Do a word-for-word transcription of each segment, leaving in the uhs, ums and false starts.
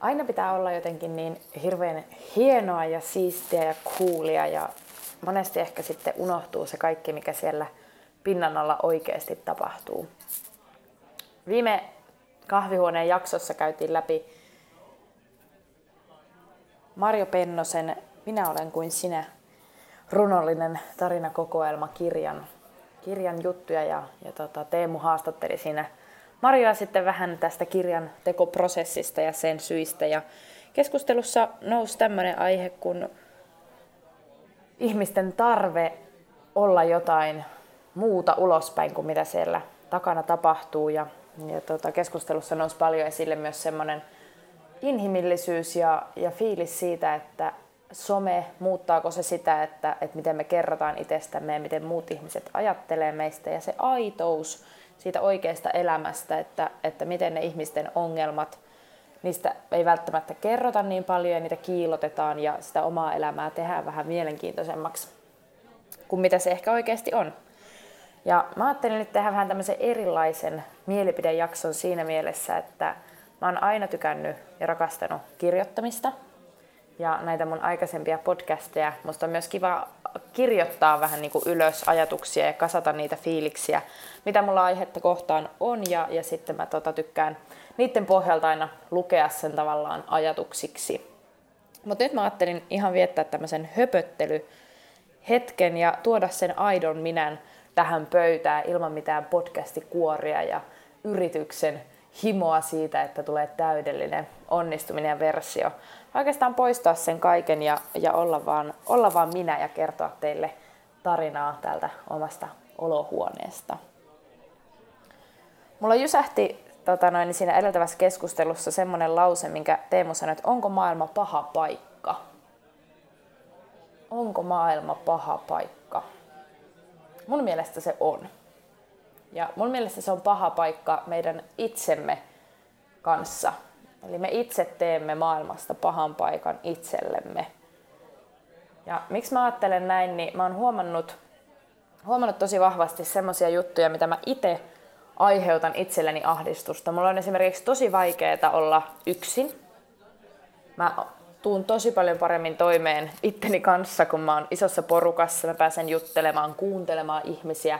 aina pitää olla jotenkin niin hirveän hienoa ja siistiä ja coolia ja monesti ehkä sitten unohtuu se kaikki, mikä siellä pinnan alla oikeasti tapahtuu. Viime kahvihuoneen jaksossa käytiin läpi Marjo Pennosen Minä olen kuin sinä runollinen tarinakokoelma kirjan, kirjan juttuja ja, ja tota, Teemu haastatteli siinä Marjoa sitten vähän tästä kirjan tekoprosessista ja sen syistä. Ja keskustelussa nousi tämmöinen aihe kuin ihmisten tarve olla jotain muuta ulospäin kuin mitä siellä takana tapahtuu. Ja, ja tota, keskustelussa nousi paljon esille myös semmoinen inhimillisyys ja, ja fiilis siitä, että some, muuttaako se sitä, että, että miten me kerrotaan itsestämme ja miten muut ihmiset ajattelee meistä. Ja se aitous siitä oikeasta elämästä, että, että miten ne ihmisten ongelmat, niistä ei välttämättä kerrota niin paljon ja niitä kiillotetaan ja sitä omaa elämää tehdään vähän mielenkiintoisemmaksi kuin mitä se ehkä oikeasti on. Ja mä ajattelin nyt tehdä vähän tämmöisen erilaisen mielipidejakson siinä mielessä, että mä oon aina tykännyt ja rakastanut kirjoittamista ja näitä mun aikaisempia podcasteja. Musta on myös kiva kirjoittaa vähän niin kuin ylös ajatuksia ja kasata niitä fiiliksiä, mitä mulla aihetta kohtaan on. Ja, ja sitten mä tota tykkään niiden pohjalta aina lukea sen tavallaan ajatuksiksi. Mutta nyt mä ajattelin ihan viettää tämmöisen höpöttelyhetken ja tuoda sen aidon minän tähän pöytään ilman mitään podcastikuoria ja yrityksen himoa siitä, että tulee täydellinen onnistuminen ja versio. Oikeastaan poistaa sen kaiken ja, ja olla, vaan, olla vaan minä ja kertoa teille tarinaa täältä omasta olohuoneesta. Mulla jysähti tota noin, siinä edeltävässä keskustelussa semmoinen lause, minkä Teemu sanoi, että onko maailma paha paikka? Onko maailma paha paikka? Mun mielestä se on. Ja mun mielestä se on paha paikka meidän itsemme kanssa. Eli me itse teemme maailmasta pahan paikan itsellemme. Ja miksi mä ajattelen näin, niin mä oon huomannut, huomannut tosi vahvasti semmoisia juttuja, mitä mä itse aiheutan itselleni ahdistusta. Mulla on esimerkiksi tosi vaikeaa olla yksin. Mä tuun tosi paljon paremmin toimeen itteni kanssa, kun mä oon isossa porukassa. Mä pääsen juttelemaan, kuuntelemaan ihmisiä,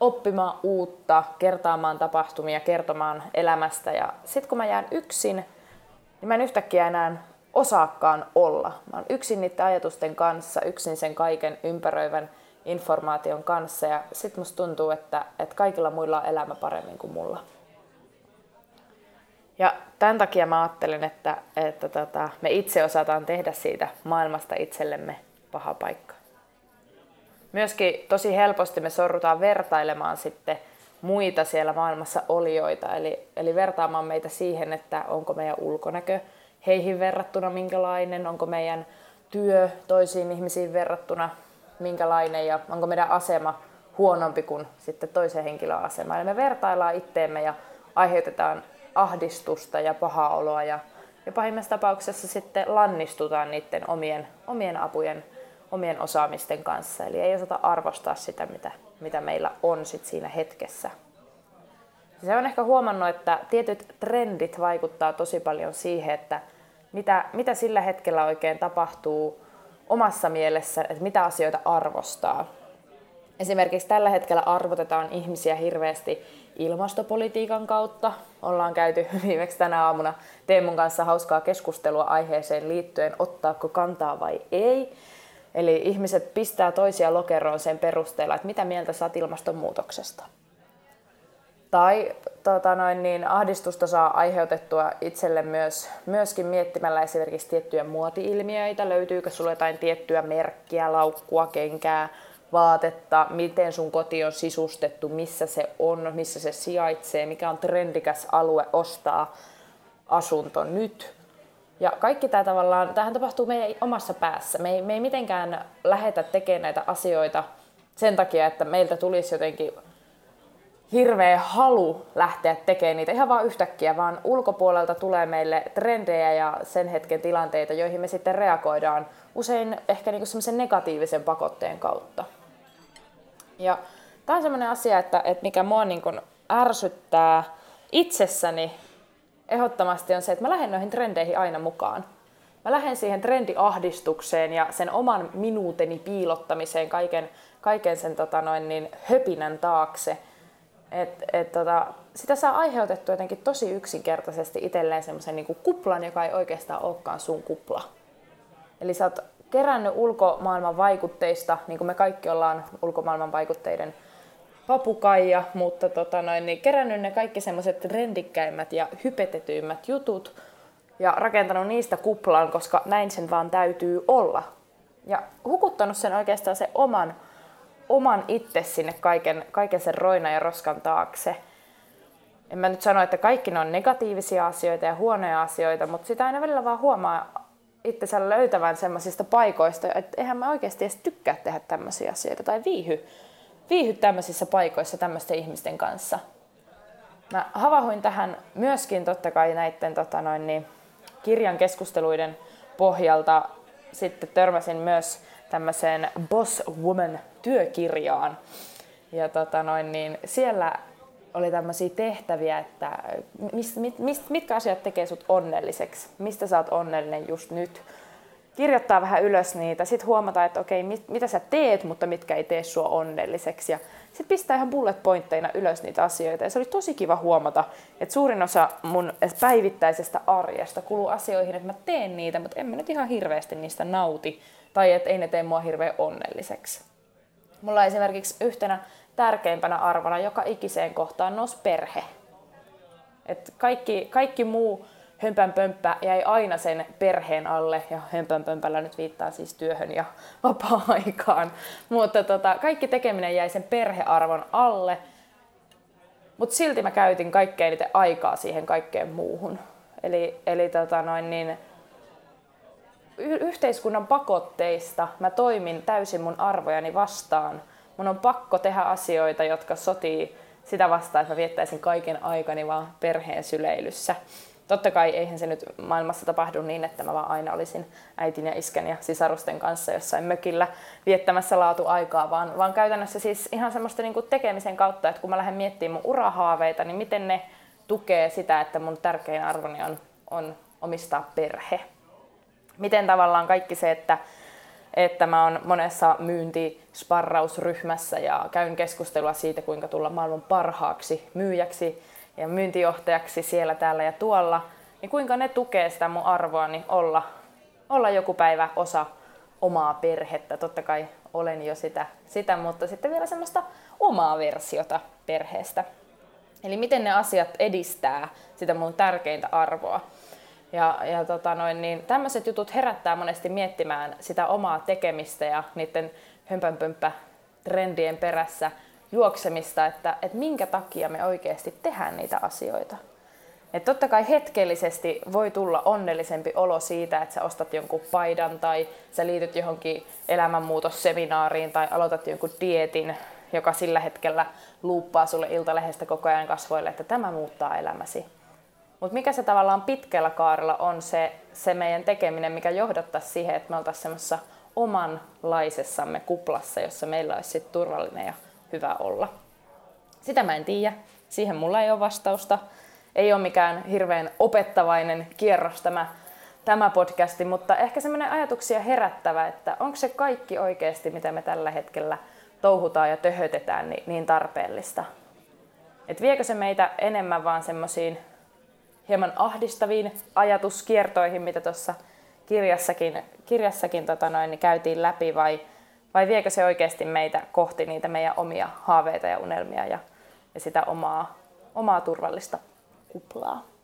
oppimaan uutta, kertaamaan tapahtumia, kertomaan elämästä. Ja sit kun mä jään yksin, niin mä en yhtäkkiä enää osaakaan olla. Mä oon yksin niiden ajatusten kanssa, yksin sen kaiken ympäröivän informaation kanssa. Ja sit musta tuntuu, että, että kaikilla muilla on elämä paremmin kuin mulla. Ja tämän takia mä ajattelen, että, että tota, me itse osataan tehdä siitä maailmasta itsellemme paha paikka. Myöskin tosi helposti me sorrutaan vertailemaan sitten muita siellä maailmassa olijoita, eli, eli vertaamaan meitä siihen, että onko meidän ulkonäkö heihin verrattuna minkälainen, onko meidän työ toisiin ihmisiin verrattuna minkälainen ja onko meidän asema huonompi kuin sitten toisen henkilön asema. Eli me vertaillaan itteemme ja aiheutetaan ahdistusta ja pahaa oloa ja, ja pahimmassa tapauksessa sitten lannistutaan niiden omien, omien apujen omien osaamisten kanssa. Eli ei osata arvostaa sitä, mitä, mitä meillä on sit siinä hetkessä. Se on ehkä huomannut, että tietyt trendit vaikuttaa tosi paljon siihen, että mitä, mitä sillä hetkellä oikein tapahtuu omassa mielessä, että mitä asioita arvostaa. Esimerkiksi tällä hetkellä arvotetaan ihmisiä hirveästi ilmastopolitiikan kautta. Ollaan käyty viimeksi tänä aamuna Teemun kanssa hauskaa keskustelua aiheeseen liittyen, ottaako kantaa vai ei. Eli ihmiset pistää toisia lokeroon sen perusteella, että mitä mieltä sä oot ilmastonmuutoksesta. Tai tota noin, niin ahdistusta saa aiheutettua itselle myös, myöskin miettimällä esimerkiksi tiettyjä muoti-ilmiöitä. Löytyykö sulla jotain tiettyä merkkiä, laukkua, kenkää, vaatetta, miten sun koti on sisustettu, missä se on, missä se sijaitsee, mikä on trendikäs alue ostaa asunto nyt. Ja kaikki tämä tavallaan, tämähän tapahtuu meidän omassa päässä. Me ei, me ei mitenkään lähetä tekemään näitä asioita sen takia, että meiltä tulisi jotenkin hirveä halu lähteä tekemään niitä ihan vaan yhtäkkiä, vaan ulkopuolelta tulee meille trendejä ja sen hetken tilanteita, joihin me sitten reagoidaan usein ehkä niinku semmoisen negatiivisen pakotteen kautta. Ja tämä on semmoinen asia, että, että mikä mua niin kun ärsyttää itsessäni, ehdottomasti on se, että mä lähden noihin trendeihin aina mukaan. Mä lähden siihen trendiahdistukseen ja sen oman minuuteni piilottamiseen kaiken, kaiken sen tota noin, niin höpinän taakse. Et, et, tota, sitä saa aiheutettua jotenkin tosi yksinkertaisesti itselleen semmoisen niin kuin kuplan, joka ei oikeastaan olekaan sun kupla. Eli sä oot kerännyt ulkomaailman vaikutteista, niin kuin me kaikki ollaan ulkomaailman vaikutteiden papukaija, mutta tota noin, niin kerännyt ne kaikki semmoiset trendikkäimmät ja hypetetyimmät jutut ja rakentanut niistä kuplan, koska näin sen vaan täytyy olla. Ja hukuttanut sen oikeastaan se oman, oman itse sinne kaiken, kaiken sen roinan ja roskan taakse. En mä nyt sano, että kaikki ne on negatiivisia asioita ja huonoja asioita, mutta sitä aina välillä vaan huomaa itsensä löytävän semmoisista paikoista, että eihän mä oikeasti edes tykkää tehdä tämmöisiä asioita tai viihy. Viihy tämmöisissä paikoissa tämmöisten ihmisten kanssa. Mä havahuin tähän myöskin totta kai näiden tota noin, niin, kirjan keskusteluiden pohjalta. Sitten törmäsin myös tämmöiseen Boss Woman -työkirjaan. Ja tota noin, niin, siellä oli tämmöisiä tehtäviä, että mis, mit, mit, mitkä asiat tekee sut onnelliseksi? Mistä sä oot onnellinen just nyt? Kirjoittaa vähän ylös niitä, sitten huomataan, että okei, mit, mitä sä teet, mutta mitkä ei tee sua onnelliseksi. Sitten pistää ihan bullet pointteina ylös niitä asioita. Ja se oli tosi kiva huomata, että suurin osa mun päivittäisestä arjesta kuluu asioihin, että mä teen niitä, mutta en mä nyt ihan hirveästi niistä nauti. Tai että ei ne tee mua hirveän onnelliseksi. Mulla on esimerkiksi yhtenä tärkeimpänä arvona joka ikiseen kohtaan nousi perhe. Et kaikki, kaikki muu hömpänpömppä jäi aina sen perheen alle, ja hömpänpömpällä nyt viittaa siis työhön ja vapaa-aikaan. Mutta tota, kaikki tekeminen jäi sen perhearvon alle, mutta silti mä käytin kaikkein niitä aikaa siihen kaikkeen muuhun. Eli, eli tota noin niin, y- yhteiskunnan pakotteista mä toimin täysin mun arvojani vastaan. Mun on pakko tehdä asioita, jotka sotii sitä vastaan, että mä viettäisin kaiken aikani vaan perheen syleilyssä. Totta kai eihän se nyt maailmassa tapahdu niin, että mä vaan aina olisin äitin ja iskän ja sisarusten kanssa jossain mökillä viettämässä laatuaikaa, vaan, vaan käytännössä siis ihan semmoista niinku tekemisen kautta, että kun mä lähden miettimään mun urahaaveita, niin miten ne tukee sitä, että mun tärkein arvoni on, on omistaa perhe. Miten tavallaan kaikki se, että, että mä oon monessa myyntisparrausryhmässä ja käyn keskustelua siitä, kuinka tulla maailman parhaaksi myyjäksi ja myyntijohtajaksi siellä, täällä ja tuolla, niin kuinka ne tukee sitä mun arvoani olla, olla joku päivä osa omaa perhettä. Totta kai olen jo sitä, sitä, mutta sitten vielä semmoista omaa versiota perheestä. Eli miten ne asiat edistää sitä mun tärkeintä arvoa. Ja, ja tota noin, niin tämmöiset jutut herättää monesti miettimään sitä omaa tekemistä ja niiden hömpänpömppätrendien perässä juoksemista, että, että minkä takia me oikeasti tehdään niitä asioita. Et totta kai hetkellisesti voi tulla onnellisempi olo siitä, että sä ostat jonkun paidan tai sä liityt johonkin elämänmuutosseminaariin tai aloitat jonkun dietin, joka sillä hetkellä luuppaa sulle Iltalehdestä koko ajan kasvoille, että tämä muuttaa elämäsi. Mutta mikä se tavallaan pitkällä kaarella on se, se meidän tekeminen, mikä johdattaisi siihen, että me oltaisiin semmoisessa omanlaisessamme kuplassa, jossa meillä olisi sit turvallinen ja hyvä olla. Sitä mä en tiedä. Siihen mulla ei ole vastausta. Ei ole mikään hirveän opettavainen kierros tämä, tämä podcasti, mutta ehkä semmoinen ajatuksia herättävä, että onko se kaikki oikeasti, mitä me tällä hetkellä touhutaan ja töhötetään, niin, niin tarpeellista. Et viekö se meitä enemmän vaan semmoisiin hieman ahdistaviin ajatuskiertoihin, mitä tuossa kirjassakin, kirjassakin tota noin, niin käytiin läpi, vai Vai viekö se oikeasti meitä kohti niitä meidän omia haaveita ja unelmia ja, ja sitä omaa, omaa turvallista kuplaa?